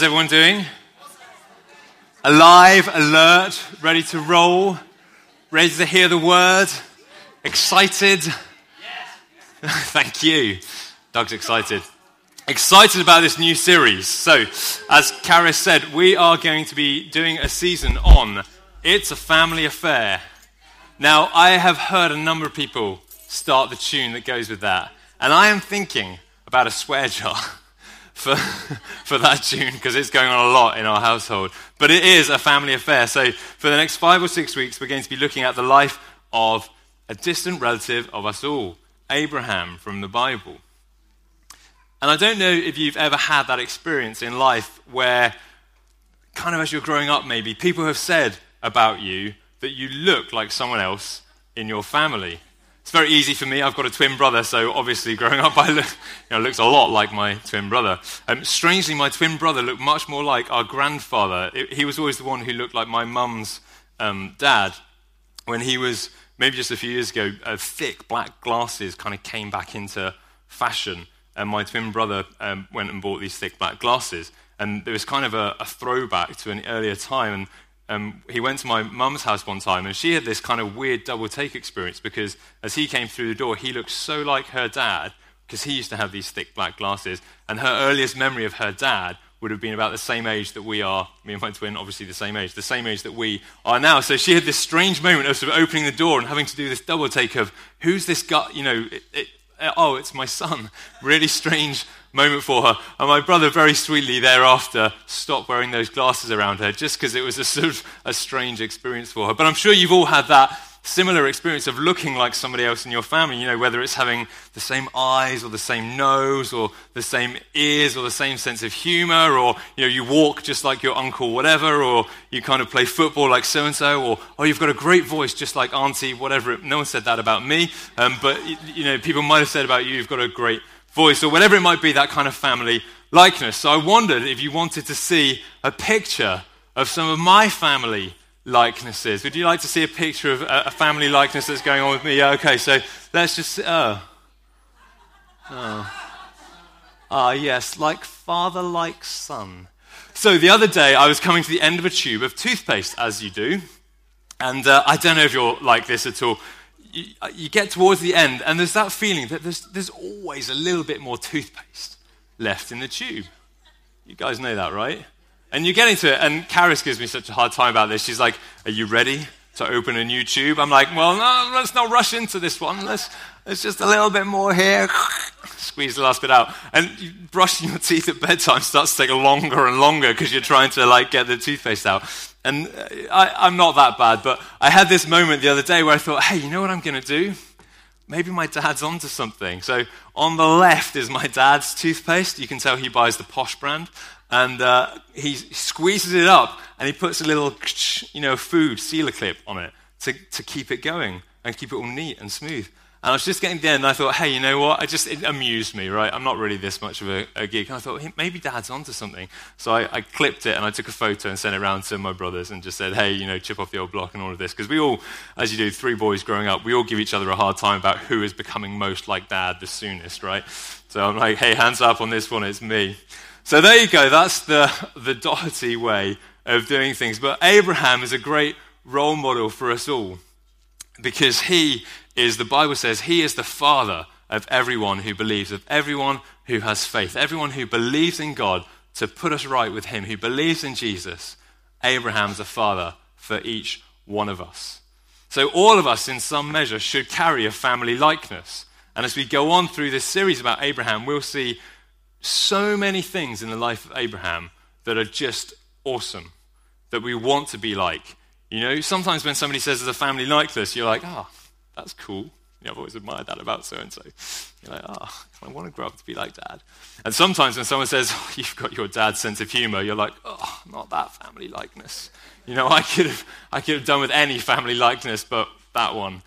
How's everyone doing? Alive, alert, ready to roll, ready to hear the word, excited. Thank you. Doug's excited. Excited about this new series. So, as Karis said, we are going to be doing a season on It's a Family Affair. Now, I have heard a number of people start the tune that goes with that, and I am thinking about a swear jar for that tune, because it's going on a lot in our household. But it is a family affair. So for the next 5 or 6 weeks, we're going to be looking at the life of a distant relative of us all, Abraham from the Bible. And I don't know if you've ever had that experience in life where, kind of as you're growing up maybe, people have said about you that you look like someone else in your family. It's very easy for me. I've got a twin brother, so obviously growing up I looked a lot like my twin brother. Strangely, my twin brother looked much more like our grandfather. He was always the one who looked like my mum's dad. When he was, maybe just a few years ago, thick black glasses kind of came back into fashion, and my twin brother went and bought these thick black glasses. And there was kind of a throwback to an earlier time, and he went to my mum's house one time, and she had this kind of weird double take experience, because as he came through the door, he looked so like her dad, because he used to have these thick black glasses, and her earliest memory of her dad would have been about the same age that we are, me and my twin, obviously the same age that we are now. So she had this strange moment of sort of opening the door and having to do this double take of, who's this guy, you know, oh, it's my son. Really strange moment for her. And my brother very sweetly thereafter stopped wearing those glasses around her, just because it was a sort of a strange experience for her. But I'm sure you've all had that similar experience of looking like somebody else in your family, you know, whether it's having the same eyes or the same nose or the same ears or the same sense of humor, or, you know, you walk just like your uncle whatever, or you kind of play football like so-and-so, or, oh, you've got a great voice just like auntie whatever. No one said that about me, but, you know, people might have said about you, you've got a great voice, or whatever it might be, that kind of family likeness. So I wondered if you wanted to see a picture of some of my family likenesses. Would you like to see a picture of a family likeness that's going on with me? Yeah, okay, so let's just see. Yes, like father, like son. So the other day I was coming to the end of a tube of toothpaste, as you do, and I don't know if you're like this at all. You get towards the end and there's that feeling that there's always a little bit more toothpaste left in the tube. You guys know that, right? And you get into it, and Karis gives me such a hard time about this. She's like, are you ready to open a new tube? I'm like, well, no, let's not rush into this one. Let's just a little bit more here. Squeeze the last bit out. And brushing your teeth at bedtime starts to take longer and longer, because you're trying to, like, get the toothpaste out. And I'm not that bad, but I had this moment the other day where I thought, hey, you know what I'm going to do? Maybe my dad's onto something. So on the left is my dad's toothpaste. You can tell he buys the posh brand. And he squeezes it up, and he puts a little, you know, food sealer clip on it to keep it going and keep it all neat and smooth. And I was just getting there, and I thought, hey, you know what? It amused me, right? I'm not really this much of a geek. And I thought, hey, maybe Dad's onto something. So I clipped it, and I took a photo and sent it around to my brothers and just said, hey, you know, chip off the old block and all of this. Because we all, as you do, three boys growing up, we all give each other a hard time about who is becoming most like Dad the soonest, right? So I'm like, hey, hands up on this one, it's me. So there you go, that's the Doherty way of doing things. But Abraham is a great role model for us all, because he is, the Bible says, he is the father of everyone who believes, of everyone who has faith, everyone who believes in God to put us right with him, who believes in Jesus. Abraham's a father for each one of us. So all of us in some measure should carry a family likeness. And as we go on through this series about Abraham, we'll see so many things in the life of Abraham that are just awesome, that we want to be like. You know, sometimes when somebody says there's a family likeness, you're like, ah, oh, that's cool. You know, I've always admired that about so-and-so. You're like, ah, oh, I want to grow up to be like Dad. And sometimes when someone says, oh, you've got your dad's sense of humor, you're like, oh, not that family likeness. You know, I could have done with any family likeness but that one.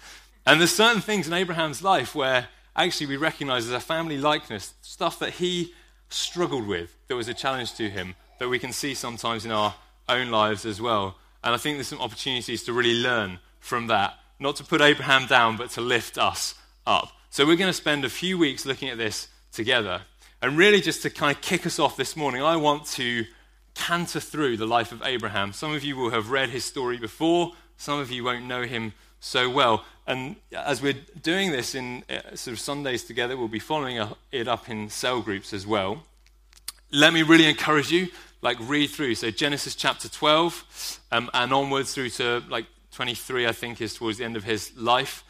And there's certain things in Abraham's life where actually we recognize there's a family likeness, stuff that he struggled with, that was a challenge to him, that we can see sometimes in our own lives as well. And I think there's some opportunities to really learn from that, not to put Abraham down, but to lift us up. So we're going to spend a few weeks looking at this together. And really just to kind of kick us off this morning, I want to canter through the life of Abraham. Some of you will have read his story before, some of you won't know him so well. And as we're doing this in sort of Sundays together, we'll be following it up in cell groups as well. Let me really encourage you, like read through. So Genesis chapter 12 and onwards through to like 23, I think, is towards the end of his life.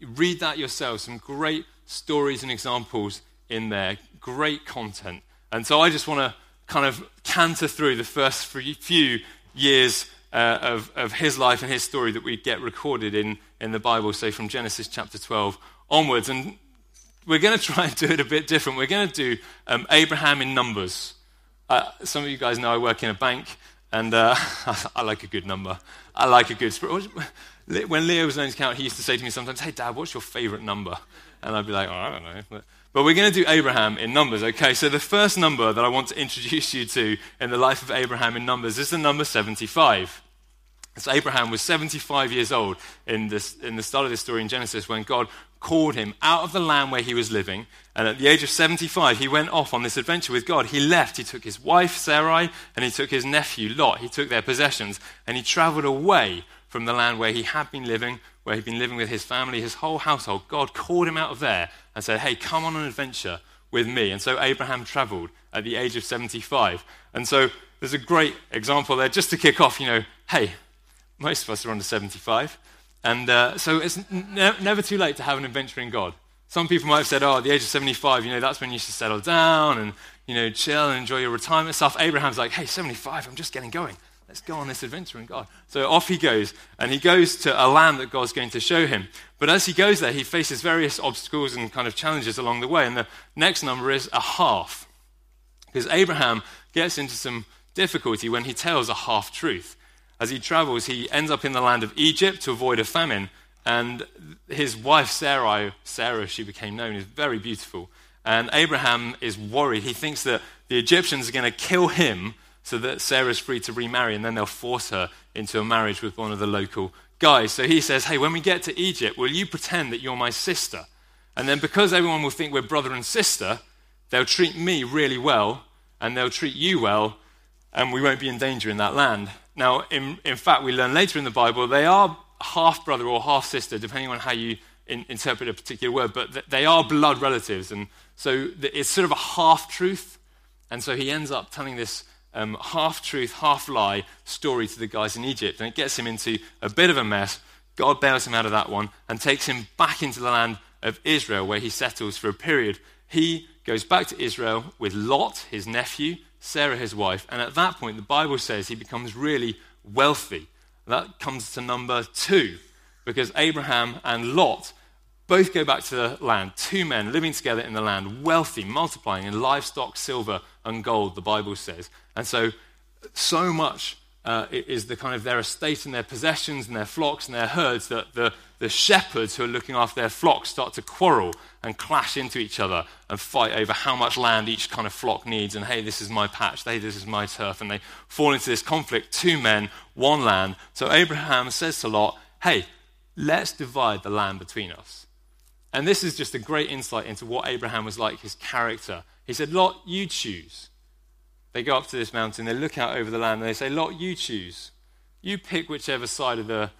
Read that yourself. Some great stories and examples in there. Great content. And so I just want to kind of canter through the first few years of his life and his story that we get recorded in the Bible, so from Genesis chapter 12 onwards. And we're going to try and do it a bit different. We're going to do Abraham in numbers. Some of you guys know I work in a bank, and I like a good number. I like a good... When Leo was learning to count, he used to say to me sometimes, "Hey, Dad, what's your favourite number?" And I'd be like, "Oh, I don't know." But we're going to do Abraham in numbers, okay? So the first number that I want to introduce you to in the life of Abraham in numbers is the number 75. So Abraham was 75 years old in the start of this story in Genesis when God called him out of the land where he was living. And at the age of 75, he went off on this adventure with God. He left. He took his wife, Sarai, and he took his nephew, Lot. He took their possessions, and he traveled away from the land where he had been living, where he'd been living with his family, his whole household. God called him out of there and said, "Hey, come on an adventure with me." And so Abraham traveled at the age of 75. And so there's a great example there just to kick off, you know, hey, most of us are under 75. And so it's never too late to have an adventure in God. Some people might have said, "Oh, at the age of 75, you know, that's when you should settle down and, you know, chill and enjoy your retirement stuff." Abraham's like, "Hey, 75, I'm just getting going. Let's go on this adventure in God." So off he goes, and he goes to a land that God's going to show him. But as he goes there, he faces various obstacles and kind of challenges along the way. And the next number is a half, because Abraham gets into some difficulty when he tells a half-truth. As he travels, he ends up in the land of Egypt to avoid a famine. And his wife, Sarah, she became known, is very beautiful. And Abraham is worried. He thinks that the Egyptians are going to kill him so that Sarah's free to remarry, and then they'll force her into a marriage with one of the local guys. So he says, "Hey, when we get to Egypt, will you pretend that you're my sister? And then because everyone will think we're brother and sister, they'll treat me really well, and they'll treat you well, and we won't be in danger in that land." Now, in fact, we learn later in the Bible, they are half-brother or half-sister, depending on how you interpret a particular word, but they are blood relatives, and so it's sort of a half-truth, and so he ends up telling this half-truth, half-lie story to the guys in Egypt, and it gets him into a bit of a mess. God bails him out of that one and takes him back into the land of Israel, where he settles for a period. He goes back to Israel with Lot, his nephew, Sarah, his wife, and at that point, the Bible says he becomes really wealthy. That comes to number 2, because Abraham and Lot both go back to the land. 2 men living together in the land, wealthy, multiplying in livestock, silver, and gold, the Bible says. And so much is the kind of their estate and their possessions and their flocks and their herds that the shepherds who are looking after their flocks start to quarrel and clash into each other and fight over how much land each kind of flock needs, and, "Hey, this is my patch, hey, this is my turf," and they fall into this conflict. 2 men, 1 land. So Abraham says to Lot, "Hey, let's divide the land between us." And this is just a great insight into what Abraham was like, his character. He said, "Lot, you choose." They go up to this mountain, they look out over the land, and they say, "Lot, you choose. You pick whichever side of the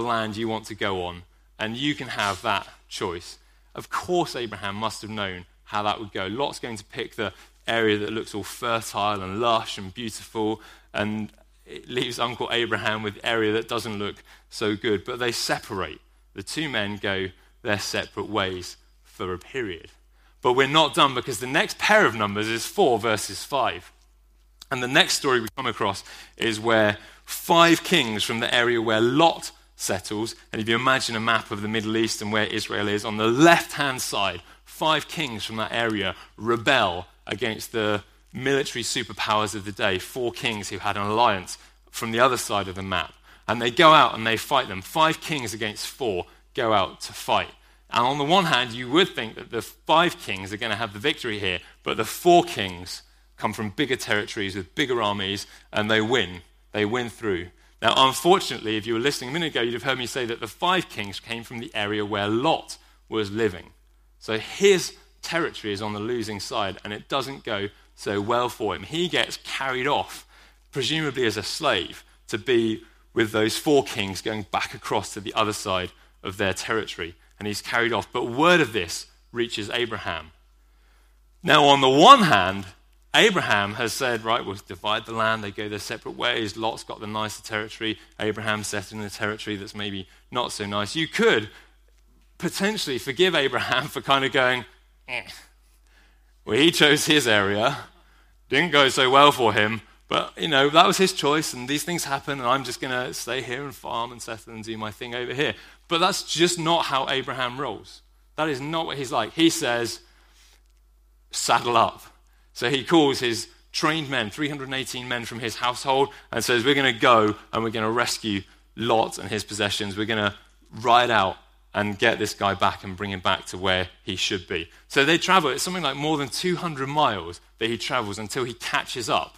land you want to go on, and you can have that choice." Of course, Abraham must have known how that would go. Lot's going to pick the area that looks all fertile and lush and beautiful, and it leaves Uncle Abraham with the area that doesn't look so good. But they separate. The 2 men go their separate ways for a period. But we're not done, because the next pair of numbers is 4 verses 5. And the next story we come across is where 5 kings from the area where Lot settles, and if you imagine a map of the Middle East and where Israel is, on the left-hand side, 5 kings from that area rebel against the military superpowers of the day, 4 kings who had an alliance from the other side of the map. And they go out and they fight them. 5 kings against 4 go out to fight. And on the one hand, you would think that the 5 kings are going to have the victory here, but the 4 kings come from bigger territories with bigger armies, and they win. They win through. Now, unfortunately, if you were listening a minute ago, you'd have heard me say that the 5 kings came from the area where Lot was living. So his territory is on the losing side, and it doesn't go so well for him. He gets carried off, presumably as a slave, to be with those four kings going back across to the other side of their territory. And he's carried off. But word of this reaches Abraham. Now, on the one hand, Abraham has said, right, we'll divide the land, they go their separate ways, Lot's got the nicer territory, Abraham's settled in a territory that's maybe not so nice. You could potentially forgive Abraham for kind of going, well, he chose his area, didn't go so well for him, but, you know, that was his choice, and these things happen, and I'm just going to stay here and farm and settle and do my thing over here. But that's just not how Abraham rolls. That is not what he's like. He says, saddle up. So he calls his trained men, 318 men from his household, and says, we're going to go and we're going to rescue Lot and his possessions. We're going to ride out and get this guy back and bring him back to where he should be. So they travel. It's something like more than 200 miles that he travels until he catches up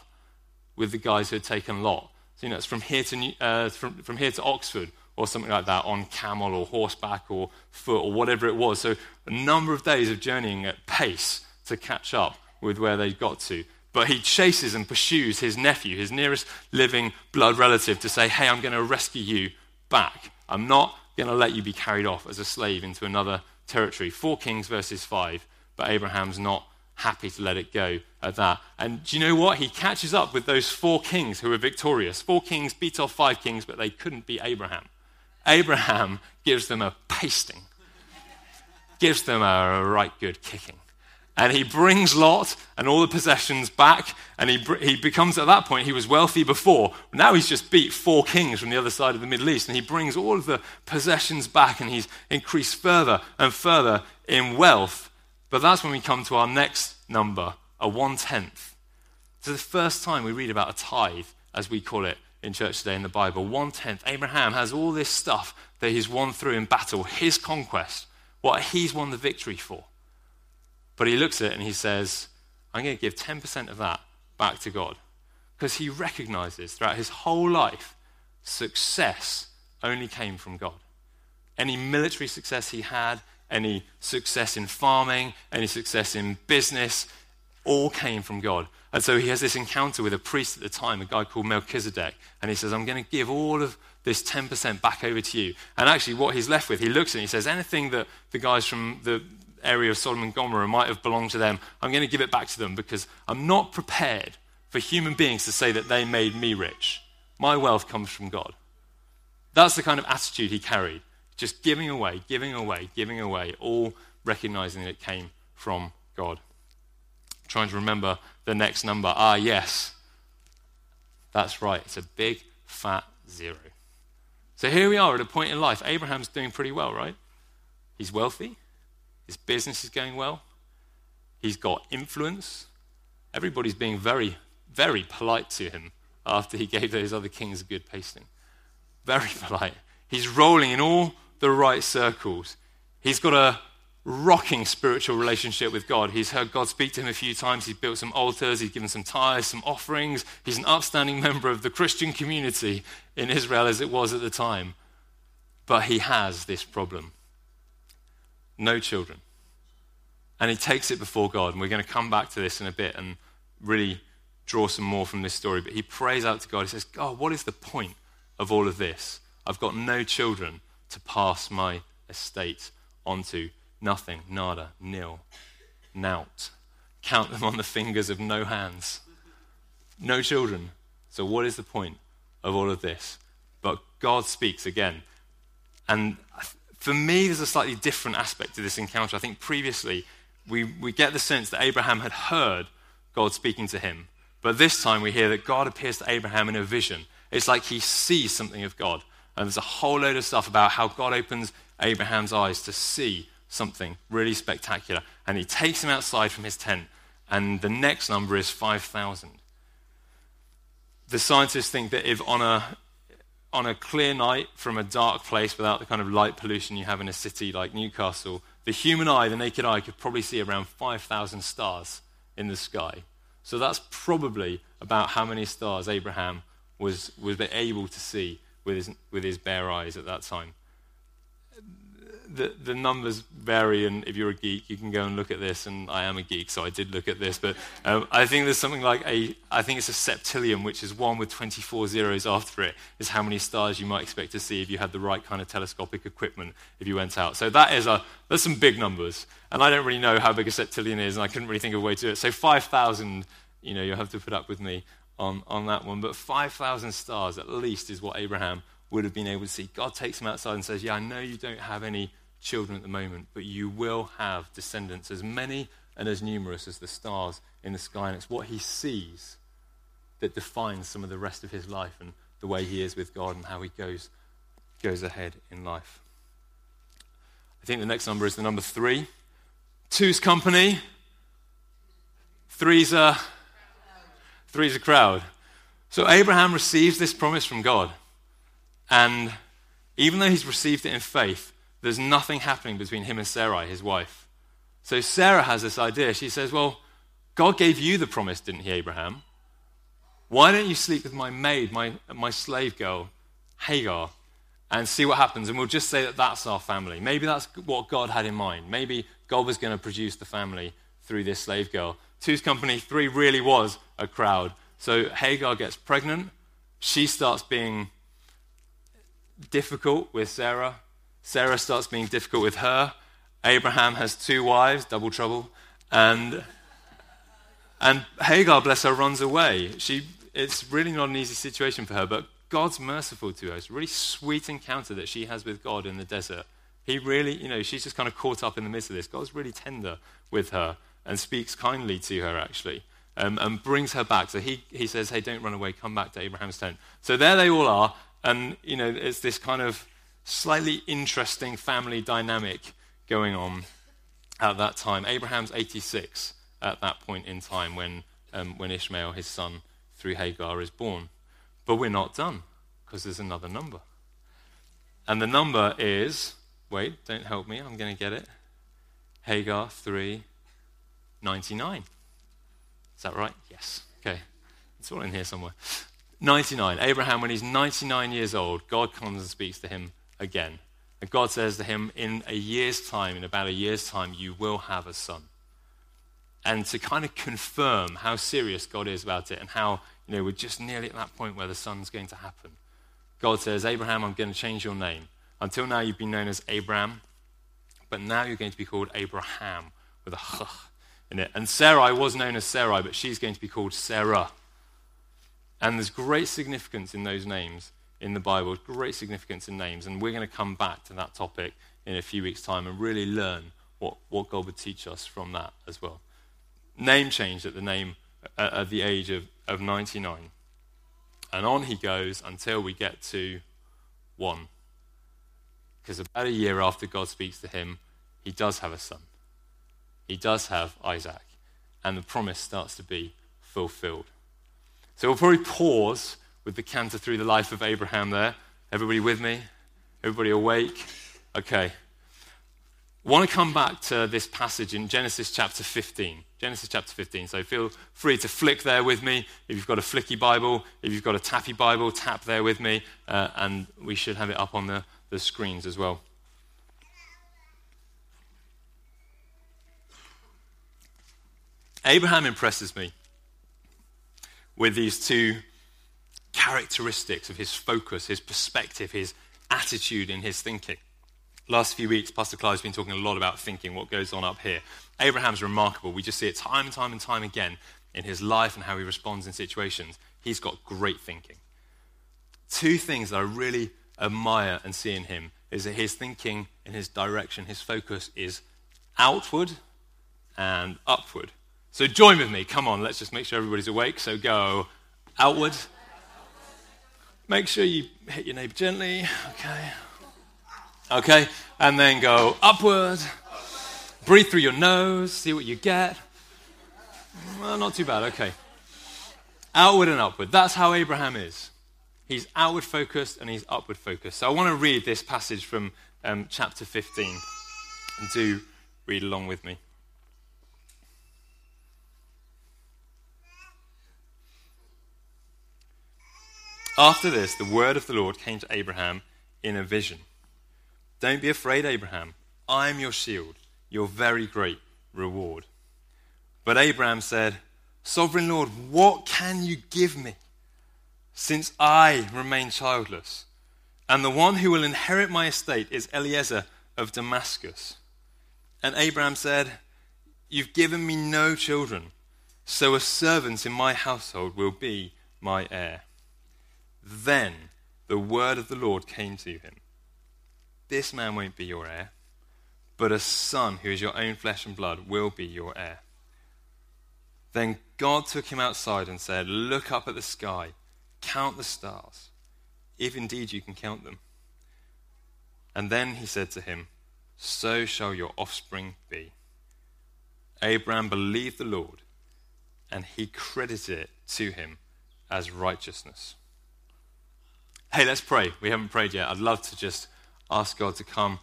with the guys who had taken Lot. So, you know, it's from here to Oxford or something like that, on camel or horseback or foot or whatever it was. So a number of days of journeying at pace to catch up with where they got to. But he chases and pursues his nephew, his nearest living blood relative, to say, hey, I'm going to rescue you back. I'm not going to let you be carried off as a slave into another territory. 4 Kings 5. But Abraham's not happy to let it go at that. And do you know what? He catches up with those 4 kings who were victorious. 4 kings beat off 5 kings, but they couldn't beat Abraham. Abraham gives them a pasting. Gives them a right good kicking. And he brings Lot and all the possessions back, and he becomes, at that point, he was wealthy before. Now he's just beat 4 kings from the other side of the Middle East, and he brings all of the possessions back, and he's increased further and further in wealth. But that's when we come to our next number, a 1/10. It's the first time we read about a tithe, as we call it in church today in the Bible. 1/10. Abraham has all this stuff that he's won through in battle, his conquest, what he's won the victory for. But he looks at it and he says, I'm going to give 10% of that back to God. Because he recognizes throughout his whole life, success only came from God. Any military success he had, any success in farming, any success in business, all came from God. And so he has this encounter with a priest at the time, a guy called Melchizedek. And he says, I'm going to give all of this 10% back over to you. And actually what he's left with, he looks at it and he says, anything that the guys from the area of Sodom and Gomorrah might have belonged to them, I'm going to give it back to them, because I'm not prepared for human beings to say that they made me rich. My wealth comes from God. That's the kind of attitude he carried, just giving away, all recognizing that it came from God. I'm trying to remember the next number. Ah, yes, that's right. It's a big, fat 0. So here we are at a point in life. Abraham's doing pretty well, right? He's wealthy. His business is going well. He's got influence. Everybody's being very, very polite to him after he gave those other kings a good pasting. Very polite. He's rolling in all the right circles. He's got a rocking spiritual relationship with God. He's heard God speak to him a few times. He's built some altars. He's given some tithes, some offerings. He's an upstanding member of the Christian community in Israel as it was at the time. But he has this problem. No children. And he takes it before God. And we're going to come back to this in a bit and really draw some more from this story. But he prays out to God. He says, God, what is the point of all of this? I've got no children to pass my estate onto. Nothing, nada, nil, nout. Count them on the fingers of no hands. No children. So what is the point of all of this? But God speaks again. And for me, there's a slightly different aspect to this encounter. I think previously, we get the sense that Abraham had heard God speaking to him. But this time we hear that God appears to Abraham in a vision. It's like he sees something of God. And there's a whole load of stuff about how God opens Abraham's eyes to see something really spectacular. And he takes him outside from his tent. And the next number is 5,000. The scientists think that if on a clear night from a dark place without the kind of light pollution you have in a city like Newcastle, the human eye, the naked eye, could probably see around 5,000 stars in the sky. So that's probably about how many stars Abraham was able to see with his bare eyes at that time. the numbers vary, and if you're a geek, you can go and look at this, and I am a geek, so I did look at this, but I think there's something like I think it's a septillion, which is one with 24 zeros after it, is how many stars you might expect to see if you had the right kind of telescopic equipment if you went out. So that's some big numbers, and I don't really know how big a septillion is, and I couldn't really think of a way to do it. So 5,000, you'll have to put up with me on that one, but 5,000 stars at least is what Abraham would have been able to see. God takes him outside and says, I know you don't have any children at the moment, but you will have descendants, as many and as numerous as the stars in the sky. And it's what he sees that defines some of the rest of his life and the way he is with God and how he goes ahead in life. I think the next number is the number 3. 2's company. 3's a crowd. So Abraham receives this promise from God. And even though he's received it in faith, there's nothing happening between him and Sarai, his wife. So Sarah has this idea. She says, God gave you the promise, didn't he, Abraham? Why don't you sleep with my maid, my slave girl, Hagar, and see what happens? And we'll just say that that's our family. Maybe that's what God had in mind. Maybe God was going to produce the family through this slave girl. 2's company, 3 really was a crowd. So Hagar gets pregnant. She starts being difficult with Sarah. Sarah starts being difficult with her. Abraham has 2 wives, double trouble, and Hagar, bless her, runs away. It's really not an easy situation for her, but God's merciful to her. It's a really sweet encounter that she has with God in the desert. He really, she's just kind of caught up in the midst of this. God's really tender with her and speaks kindly to her, actually, and brings her back. So he says, hey, don't run away, come back to Abraham's tent. So there they all are. And, it's this kind of slightly interesting family dynamic going on at that time. Abraham's 86 at that point in time when Ishmael, his son, through Hagar, is born. But we're not done, because there's another number. And the number is, wait, don't help me, I'm going to get it. Hagar 3:99. Is that right? Yes. Okay. It's all in here somewhere. 99. Abraham, when he's 99 years old, God comes and speaks to him again. And God says to him, in about a year's time, you will have a son. And to kind of confirm how serious God is about it and how, we're just nearly at that point where the son's going to happen, God says, Abraham, I'm going to change your name. Until now, you've been known as Abram, but now you're going to be called Abraham with a huh in it. And Sarai was known as Sarai, but she's going to be called Sarah. And there's great significance in those names in the Bible, great significance in names. And we're going to come back to that topic in a few weeks' time and really learn what God would teach us from that as well. Name change at the age of 99. And on he goes until we get to 1. Because about a year after God speaks to him, he does have a son. He does have Isaac. And the promise starts to be fulfilled. So we'll probably pause with the canter through the life of Abraham there. Everybody with me? Everybody awake? Okay. I want to come back to this passage in Genesis chapter 15. So feel free to flick there with me. If you've got a flicky Bible, if you've got a tappy Bible, tap there with me. And we should have it up on the screens as well. Abraham impresses me with these 2 characteristics of his focus, his perspective, his attitude and his thinking. Last few weeks, Pastor Clive's been talking a lot about thinking, what goes on up here. Abraham's remarkable. We just see it time and time and time again in his life and how he responds in situations. He's got great thinking. 2 things that I really admire and see in him is that his thinking and his direction, his focus is outward and upward. So join with me. Come on, let's just make sure everybody's awake. So go outward. Make sure you hit your neighbor gently. Okay. And then go upward. Breathe through your nose. See what you get. Well, not too bad. Okay. Outward and upward. That's how Abraham is. He's outward focused and he's upward focused. So I want to read this passage from chapter 15. And do read along with me. After this, the word of the Lord came to Abraham in a vision. Don't be afraid, Abraham. I am your shield, your very great reward. But Abraham said, Sovereign Lord, what can you give me since I remain childless? And the one who will inherit my estate is Eliezer of Damascus. And Abraham said, You've given me no children, so a servant in my household will be my heir. Then the word of the Lord came to him. This man won't be your heir, but a son who is your own flesh and blood will be your heir. Then God took him outside and said, Look up at the sky, count the stars, if indeed you can count them. And then he said to him, So shall your offspring be. Abraham believed the Lord, and he credited it to him as righteousness. Hey, let's pray. We haven't prayed yet. I'd love to just ask God to come.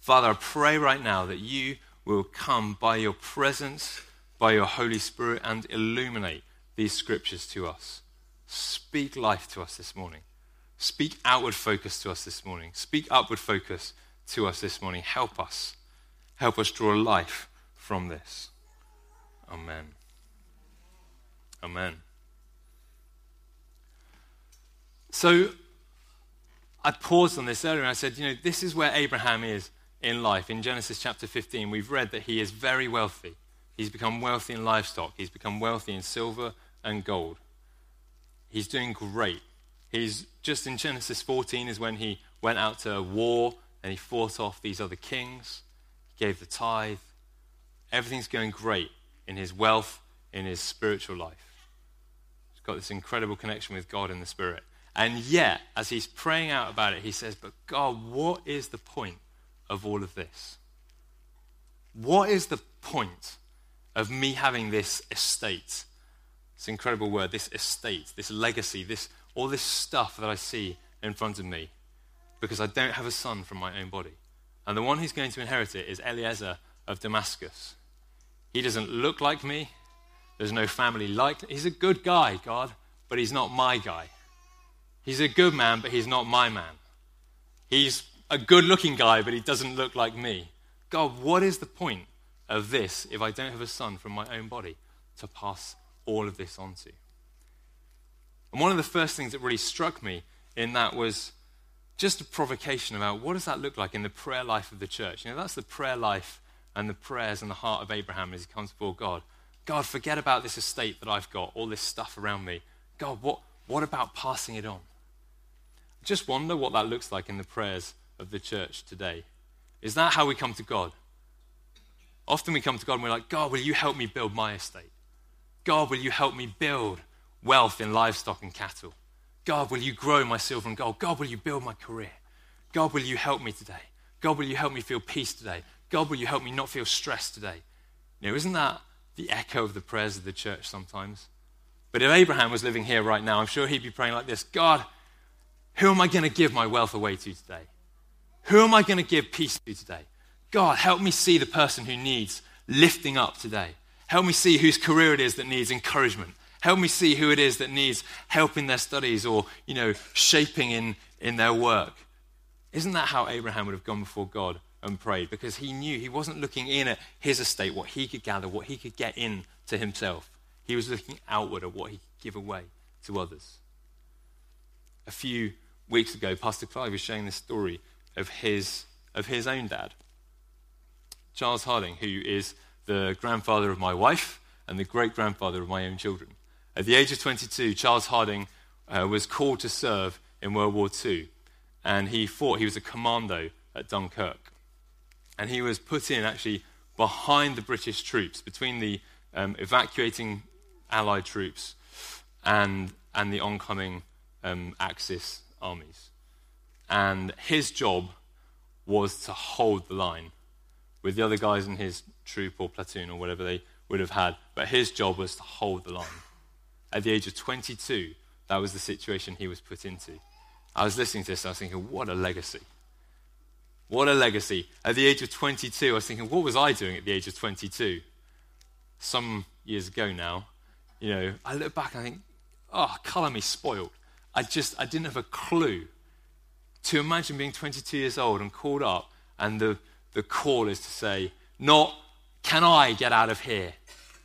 Father, I pray right now that you will come by your presence, by your Holy Spirit, and illuminate these scriptures to us. Speak life to us this morning. Speak outward focus to us this morning. Speak upward focus to us this morning. Help us. Help us draw life from this. Amen. Amen. So I paused on this earlier and I said, this is where Abraham is in life. In Genesis chapter 15, we've read that he is very wealthy. He's become wealthy in livestock. He's become wealthy in silver and gold. He's doing great. He's just in Genesis 14 is when he went out to war and he fought off these other kings. He gave the tithe. Everything's going great in his wealth, in his spiritual life. He's got this incredible connection with God in the Spirit. And yet, as he's praying out about it, he says, But God, what is the point of all of this? What is the point of me having this estate? It's an incredible word, this estate, this legacy, this all this stuff that I see in front of me, because I don't have a son from my own body. And the one who's going to inherit it is Eliezer of Damascus. He doesn't look like me. There's no family like him. He's a good guy, God, but he's not my guy. He's a good man, but he's not my man. He's a good-looking guy, but he doesn't look like me. God, what is the point of this if I don't have a son from my own body to pass all of this on to? And one of the first things that really struck me in that was just a provocation about what does that look like in the prayer life of the church? That's the prayer life and the prayers in the heart of Abraham as he comes before God. God, forget about this estate that I've got, all this stuff around me. God, what about passing it on? I just wonder what that looks like in the prayers of the church today. Is that how we come to God? Often we come to God and we're like, God, will you help me build my estate? God, will you help me build wealth in livestock and cattle? God, will you grow my silver and gold? God, will you build my career? God, will you help me today? God, will you help me feel peace today? God, will you help me not feel stressed today? Isn't that the echo of the prayers of the church sometimes? But if Abraham was living here right now, I'm sure he'd be praying like this, God, who am I going to give my wealth away to today? Who am I going to give peace to today? God, help me see the person who needs lifting up today. Help me see whose career it is that needs encouragement. Help me see who it is that needs help in their studies or, shaping in their work. Isn't that how Abraham would have gone before God and prayed? Because he knew he wasn't looking in at his estate, what he could gather, what he could get in to himself. He was looking outward at what he could give away to others. A few weeks ago, Pastor Clive was sharing this story of his own dad, Charles Harding, who is the grandfather of my wife and the great-grandfather of my own children. At the age of 22, Charles Harding was called to serve in World War II, and he fought. He was a commando at Dunkirk, and he was put in actually behind the British troops, between the evacuating Allied troops and the oncoming Axis armies. And his job was to hold the line with the other guys in his troop or platoon or whatever they would have had. But his job was to hold the line. At the age of 22, that was the situation he was put into. I was listening to this and I was thinking, what a legacy. What a legacy. At the age of 22, I was thinking, what was I doing at the age of 22? Some years ago now, I look back and I think, colour me spoiled. I didn't have a clue. To imagine being 22 years old and called up and the the call is to say, not, can I get out of here?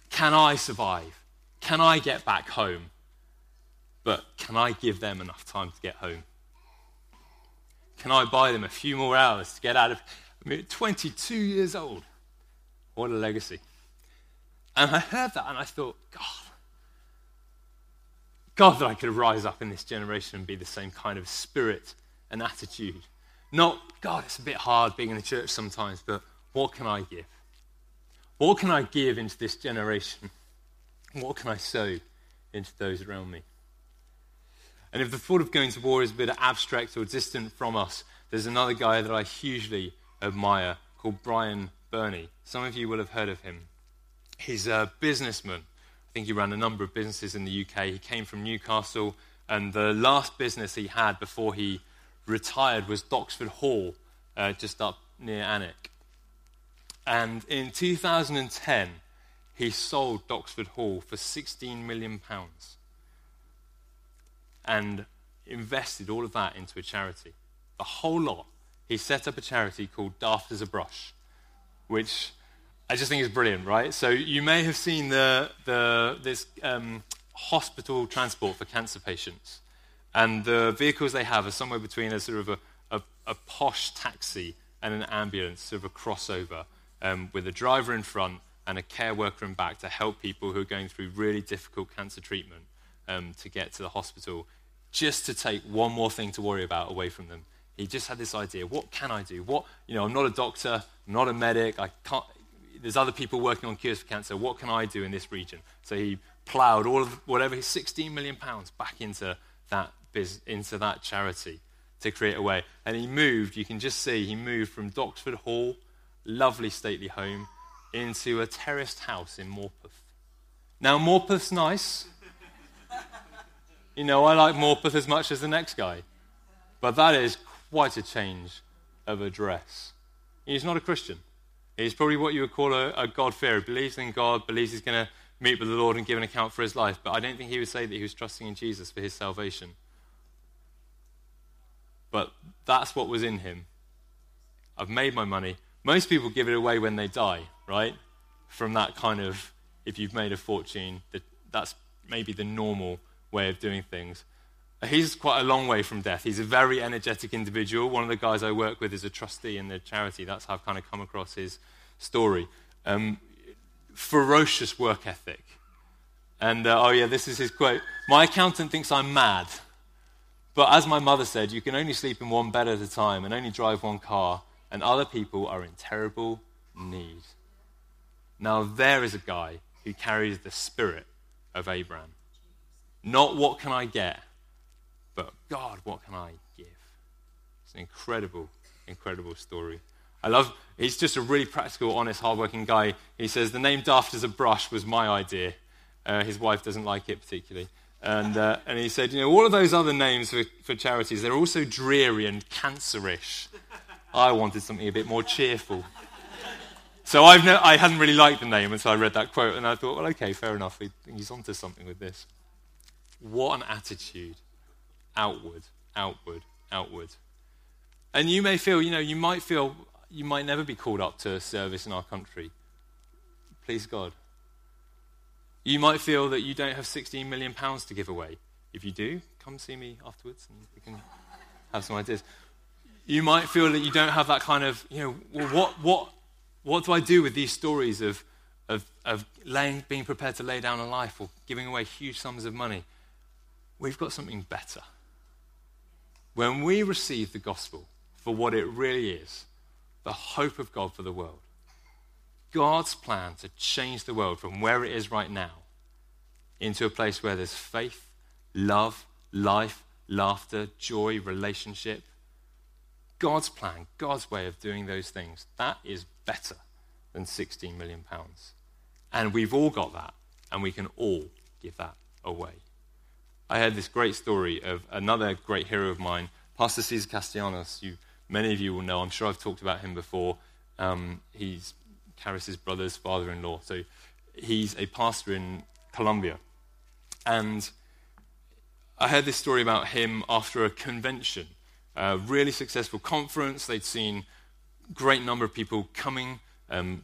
Can I survive? Can I get back home? But can I give them enough time to get home? Can I buy them a few more hours to get out of... I mean, 22 years old. What a legacy. And I heard that and I thought, God, that I could rise up in this generation and be the same kind of spirit and attitude. Not, God, it's a bit hard being in the church sometimes, but what can I give? What can I give into this generation? What can I sow into those around me? And if the thought of going to war is a bit abstract or distant from us, there's another guy that I hugely admire called Brian Burney. Some of you will have heard of him. He's a businessman. I think he ran a number of businesses in the UK. He came from Newcastle, and the last business he had before he retired was Doxford Hall, just up near Alnwick. And in 2010, he sold Doxford Hall for £16 million. And invested all of that into a charity. The whole lot. He set up a charity called Daft as a Brush, which I just think is brilliant, right? So you may have seen this hospital transport for cancer patients. And the vehicles they have are somewhere between a sort of a posh taxi and an ambulance, sort of a crossover, with a driver in front and a care worker in back to help people who are going through really difficult cancer treatment. To get to the hospital, just to take one more thing to worry about away from them. He just had this idea, what can I do? I'm not a doctor, I'm not a medic, I can't, there's other people working on cures for cancer, what can I do in this region? So he ploughed all of whatever, £16 million back into that charity to create a way. And he moved, you can just see, he moved from Doxford Hall, lovely stately home, into a terraced house in Morpeth. Now Morpeth's nice. You know, I like Morpeth as much as the next guy. But that is quite a change of address. He's not a Christian. He's probably what you would call a God-fearer. He believes in God, believes he's going to meet with the Lord and give an account for his life. But I don't think he would say that he was trusting in Jesus for his salvation. But that's what was in him. I've made my money. Most people give it away when they die, right? From that kind of, if you've made a fortune, that's maybe the normal way of doing things. He's quite a long way from death. He's a very energetic individual. One of the guys I work with is a trustee in the charity. That's how I've kind of come across his story. Ferocious work ethic. And, this is his quote. My accountant thinks I'm mad. But as my mother said, you can only sleep in one bed at a time and only drive one car, and other people are in terrible need. Now there is a guy who carries the spirit of Abraham. Not what can I get, but God, what can I give? It's an incredible, incredible story. He's just a really practical, honest, hardworking guy. He says, the name Daft as a Brush was my idea. His wife doesn't like it particularly. And he said, all of those other names for charities, they're all so dreary and cancerish. I wanted something a bit more cheerful. So I hadn't really liked the name until I read that quote, and I thought, well, okay, fair enough. He's onto something with this. What an attitude. Outward, outward, outward. And you may feel, you might never be called up to service in our country. Please God. You might feel that you don't have £16 million to give away. If you do, come see me afterwards and we can have some ideas. You might feel that you don't have that kind of, what do I do with these stories of being prepared to lay down a life or giving away huge sums of money? We've got something better. When we receive the gospel for what it really is, the hope of God for the world, God's plan to change the world from where it is right now into a place where there's faith, love, life, laughter, joy, relationship. God's plan, God's way of doing those things, that is better than £16 million. And we've all got that, and we can all give that away. I heard this great story of another great hero of mine, Pastor Cesar Castellanos, who many of you will know. I'm sure I've talked about him before. He's Karis' brother's father-in-law. So he's a pastor in Colombia. And I heard this story about him after a convention, a really successful conference. They'd seen great number of people coming,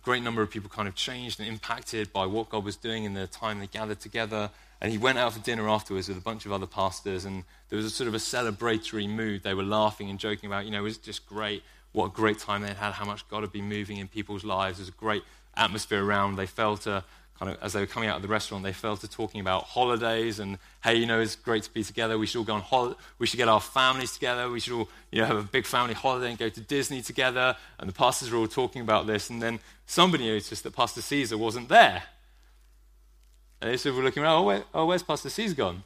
great number of people kind of changed and impacted by what God was doing in the time they gathered together. And he went out for dinner afterwards with a bunch of other pastors, and there was a sort of a celebratory mood. They were laughing and joking about, you know, it was just great, what a great time they'd had, how much God had been moving in people's lives. There was a great atmosphere around. They fell to, kind of, as they were coming out of the restaurant, they fell to talking about holidays and, hey, you know, it's great to be together. We should all go on holiday. We should get our families together. We should all, you know, have a big family holiday and go to Disney together. And the pastors were all talking about this. And then somebody noticed that Pastor Cesar wasn't there. And they sort of were looking around, where's Pastor C's gone?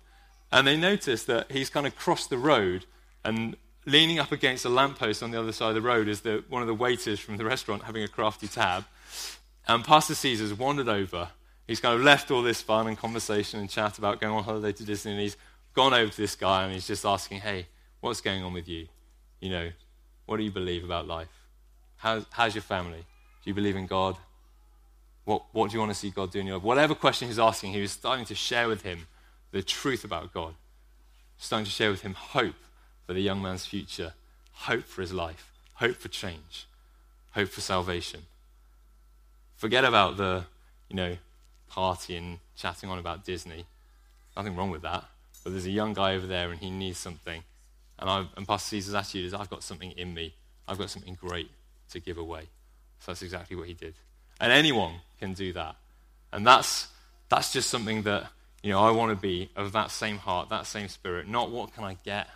And they noticed that he's kind of crossed the road, and leaning up against a lamppost on the other side of the road is one of the waiters from the restaurant having a crafty tab. And Pastor C's wandered over. He's kind of left all this fun and conversation and chat about going on holiday to Disney, and he's gone over to this guy and he's just asking, hey, what's going on with you? You know, what do you believe about life? How's your family? Do you believe in God? What do you want to see God do in your life? Whatever question he's asking, he was starting to share with him the truth about God. Starting to share with him hope for the young man's future, hope for his life, hope for change, hope for salvation. Forget about the, you know, party and chatting on about Disney. Nothing wrong with that. But there's a young guy over there and he needs something. And Pastor Caesar's attitude is, I've got something in me. I've got something great to give away. So that's exactly what he did. And anyone can do that. And that's just something that, you know, I want to be of that same heart, that same spirit. Not what can I get,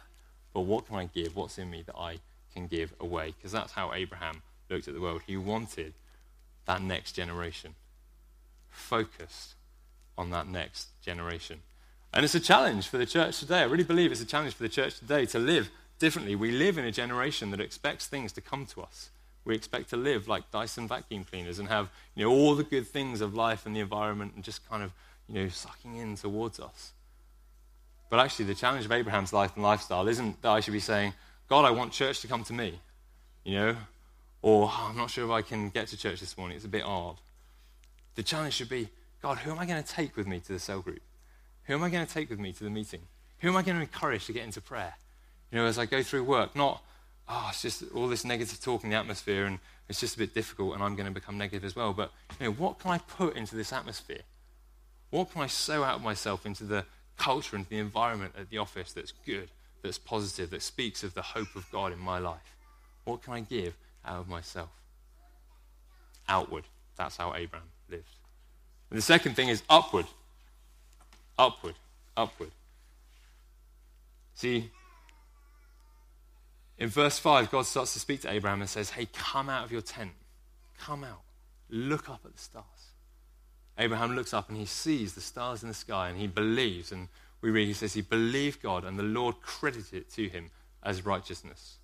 but what can I give? What's in me that I can give away? Because that's how Abraham looked at the world. He wanted that next generation. Focused on that next generation. And it's a challenge for the church today. I really believe it's a challenge for the church today to live differently. We live in a generation that expects things to come to us. We expect to live like Dyson vacuum cleaners and have, you know, all the good things of life and the environment and just kind of, you know, sucking in towards us. But actually the challenge of Abraham's life and lifestyle isn't that I should be saying, God, I want church to come to me, you know, or I'm not sure if I can get to church this morning, it's a bit hard. The challenge should be, God, who am I going to take with me to the cell group? Who am I going to take with me to the meeting? Who am I going to encourage to get into prayer? You know, as I go through work, not, oh, it's just all this negative talk in the atmosphere and it's just a bit difficult and I'm going to become negative as well. But, you know, what can I put into this atmosphere? What can I sow out of myself into the culture, into the environment at the office that's good, that's positive, that speaks of the hope of God in my life? What can I give out of myself? Outward. That's how Abraham lived. And the second thing is upward. Upward. Upward. See, in verse 5, God starts to speak to Abraham and says, hey, come out of your tent. Come out. Look up at the stars. Abraham looks up and he sees the stars in the sky and he believes. And we read, he says, he believed God and the Lord credited it to him as righteousness.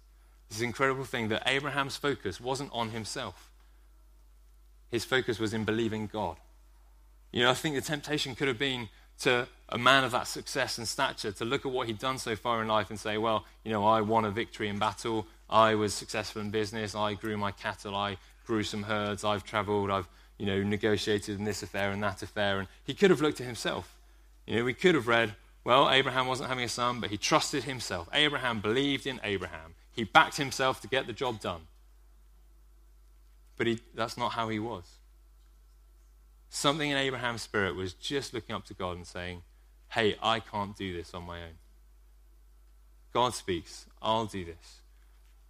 This is an incredible thing that Abraham's focus wasn't on himself. His focus was in believing God. You know, I think the temptation could have been to a man of that success and stature to look at what he'd done so far in life and say, well, you know, I won a victory in battle. I was successful in business. I grew my cattle. I grew some herds. I've traveled. I've, you know, negotiated in this affair and that affair. And he could have looked at himself. You know, we could have read, well, Abraham wasn't having a son, but he trusted himself. Abraham believed in Abraham. He backed himself to get the job done. But that's not how he was. Something in Abraham's spirit was just looking up to God and saying, hey, I can't do this on my own. God speaks, I'll do this.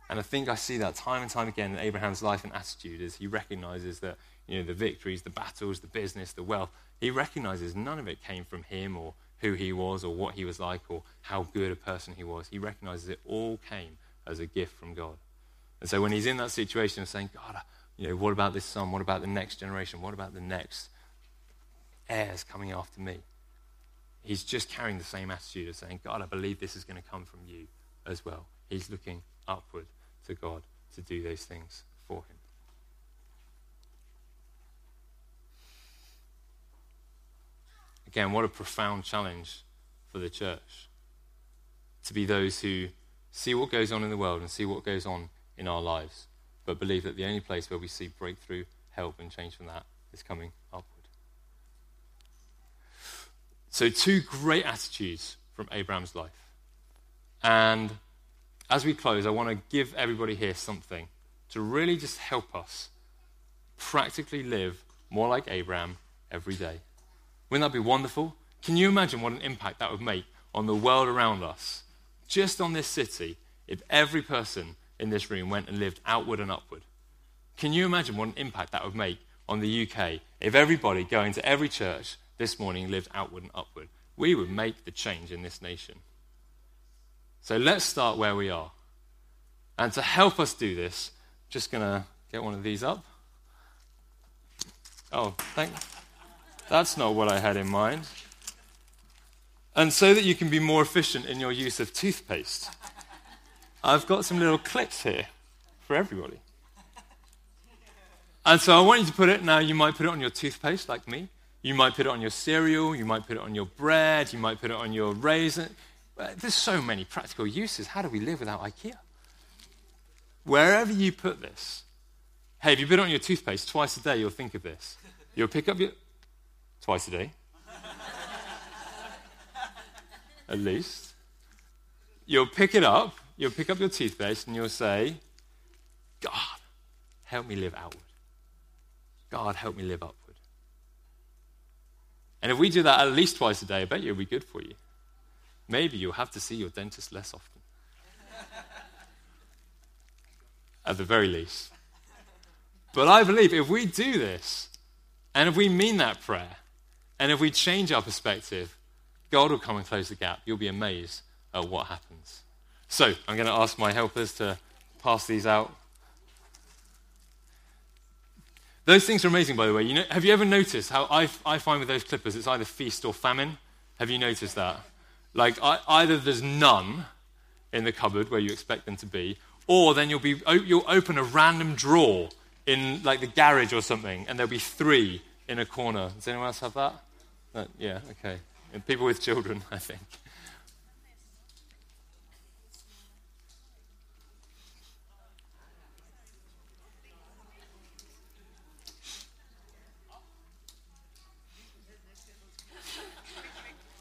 And I think I see that time and time again in Abraham's life and attitude as he recognizes that, you know, the victories, the battles, the business, the wealth, he recognizes none of it came from him or who he was or what he was like or how good a person he was. He recognizes it all came as a gift from God. And so when he's in that situation of saying, God, you know, what about this son? What about the next generation? What about the next heirs coming after me? He's just carrying the same attitude of saying, God, I believe this is going to come from you as well. He's looking upward to God to do those things for him. Again, what a profound challenge for the church to be those who see what goes on in the world and see what goes on in our lives, but believe that the only place where we see breakthrough, help, and change from that is coming upward. So two great attitudes from Abraham's life. And as we close, I want to give everybody here something to really just help us practically live more like Abraham every day. Wouldn't that be wonderful? Can you imagine what an impact that would make on the world around us, just on this city, if every person in this room went and lived outward and upward? Can you imagine what an impact that would make on the UK if everybody going to every church this morning lived outward and upward? We would make the change in this nation. So let's start where we are. And to help us do this, just going to get one of these up. Oh, thanks. That's not what I had in mind. And so that you can be more efficient in your use of toothpaste, I've got some little clips here for everybody. And so I want you to put it, now you might put it on your toothpaste like me, you might put it on your cereal, you might put it on your bread, you might put it on your raisin. There's so many practical uses. How do we live without IKEA? Wherever you put this, hey, if you put it on your toothpaste twice a day, you'll think of this. You'll pick up your... Twice a day. At least. You'll pick it up, you'll pick up your toothpaste and you'll say, God, help me live outward. God, help me live upward. And if we do that at least twice a day, I bet you'll be good for you. Maybe you'll have to see your dentist less often. At the very least. But I believe if we do this, and if we mean that prayer, and if we change our perspective, God will come and close the gap. You'll be amazed at what happens. So I'm going to ask my helpers to pass these out. Those things are amazing, by the way. You know, have you ever noticed how I find with those clippers, it's either feast or famine? Have you noticed that? Like, either there's none in the cupboard where you expect them to be, or then you'll open a random drawer in, like, the garage or something, and there'll be three in a corner. Does anyone else have that? No, yeah, okay. And people with children, I think.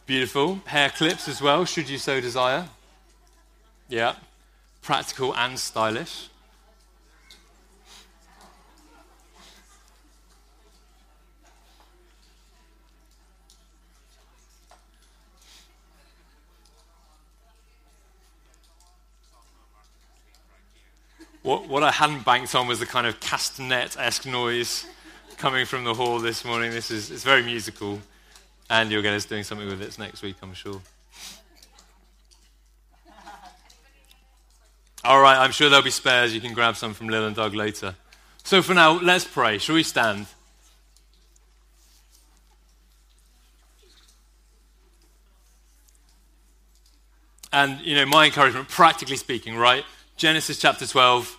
Beautiful. Hair clips as well, should you so desire. Yeah. Practical and stylish. What I hadn't banked on was the kind of castanet-esque noise coming from the hall this morning. It's very musical. And you'll get us doing something with it next week, I'm sure. All right, I'm sure there'll be spares. You can grab some from Lil and Doug later. So for now, let's pray. Shall we stand? And, you know, my encouragement, practically speaking, right? Genesis chapter 12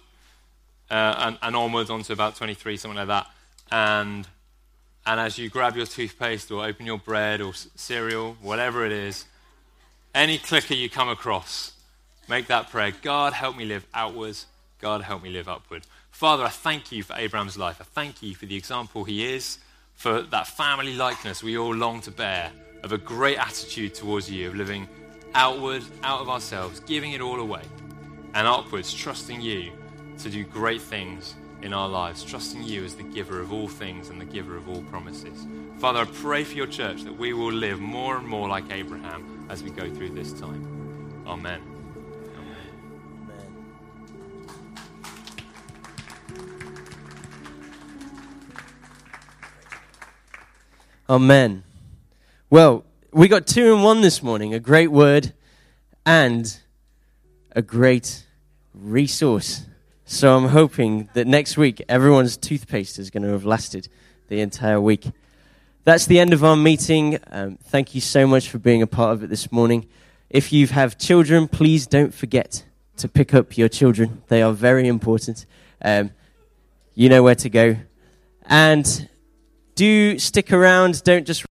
and onwards onto about 23, something like that. And as you grab your toothpaste or open your bread or cereal, whatever it is, any clicker you come across, make that prayer. God, help me live outwards. God, help me live upward. Father, I thank you for Abraham's life. I thank you for the example he is, for that family likeness we all long to bear, of a great attitude towards you, of living outward, out of ourselves, giving it all away, and upwards, trusting you to do great things in our lives, trusting you as the giver of all things and the giver of all promises. Father, I pray for your church that we will live more and more like Abraham as we go through this time. Amen. Amen. Amen. Well, we got 2 in 1 this morning, a great word and a great resource. So I'm hoping that next week, everyone's toothpaste is going to have lasted the entire week. That's the end of our meeting. Thank you so much for being a part of it this morning. If you have children, please don't forget to pick up your children. They are very important. You know where to go. And do stick around. Don't just...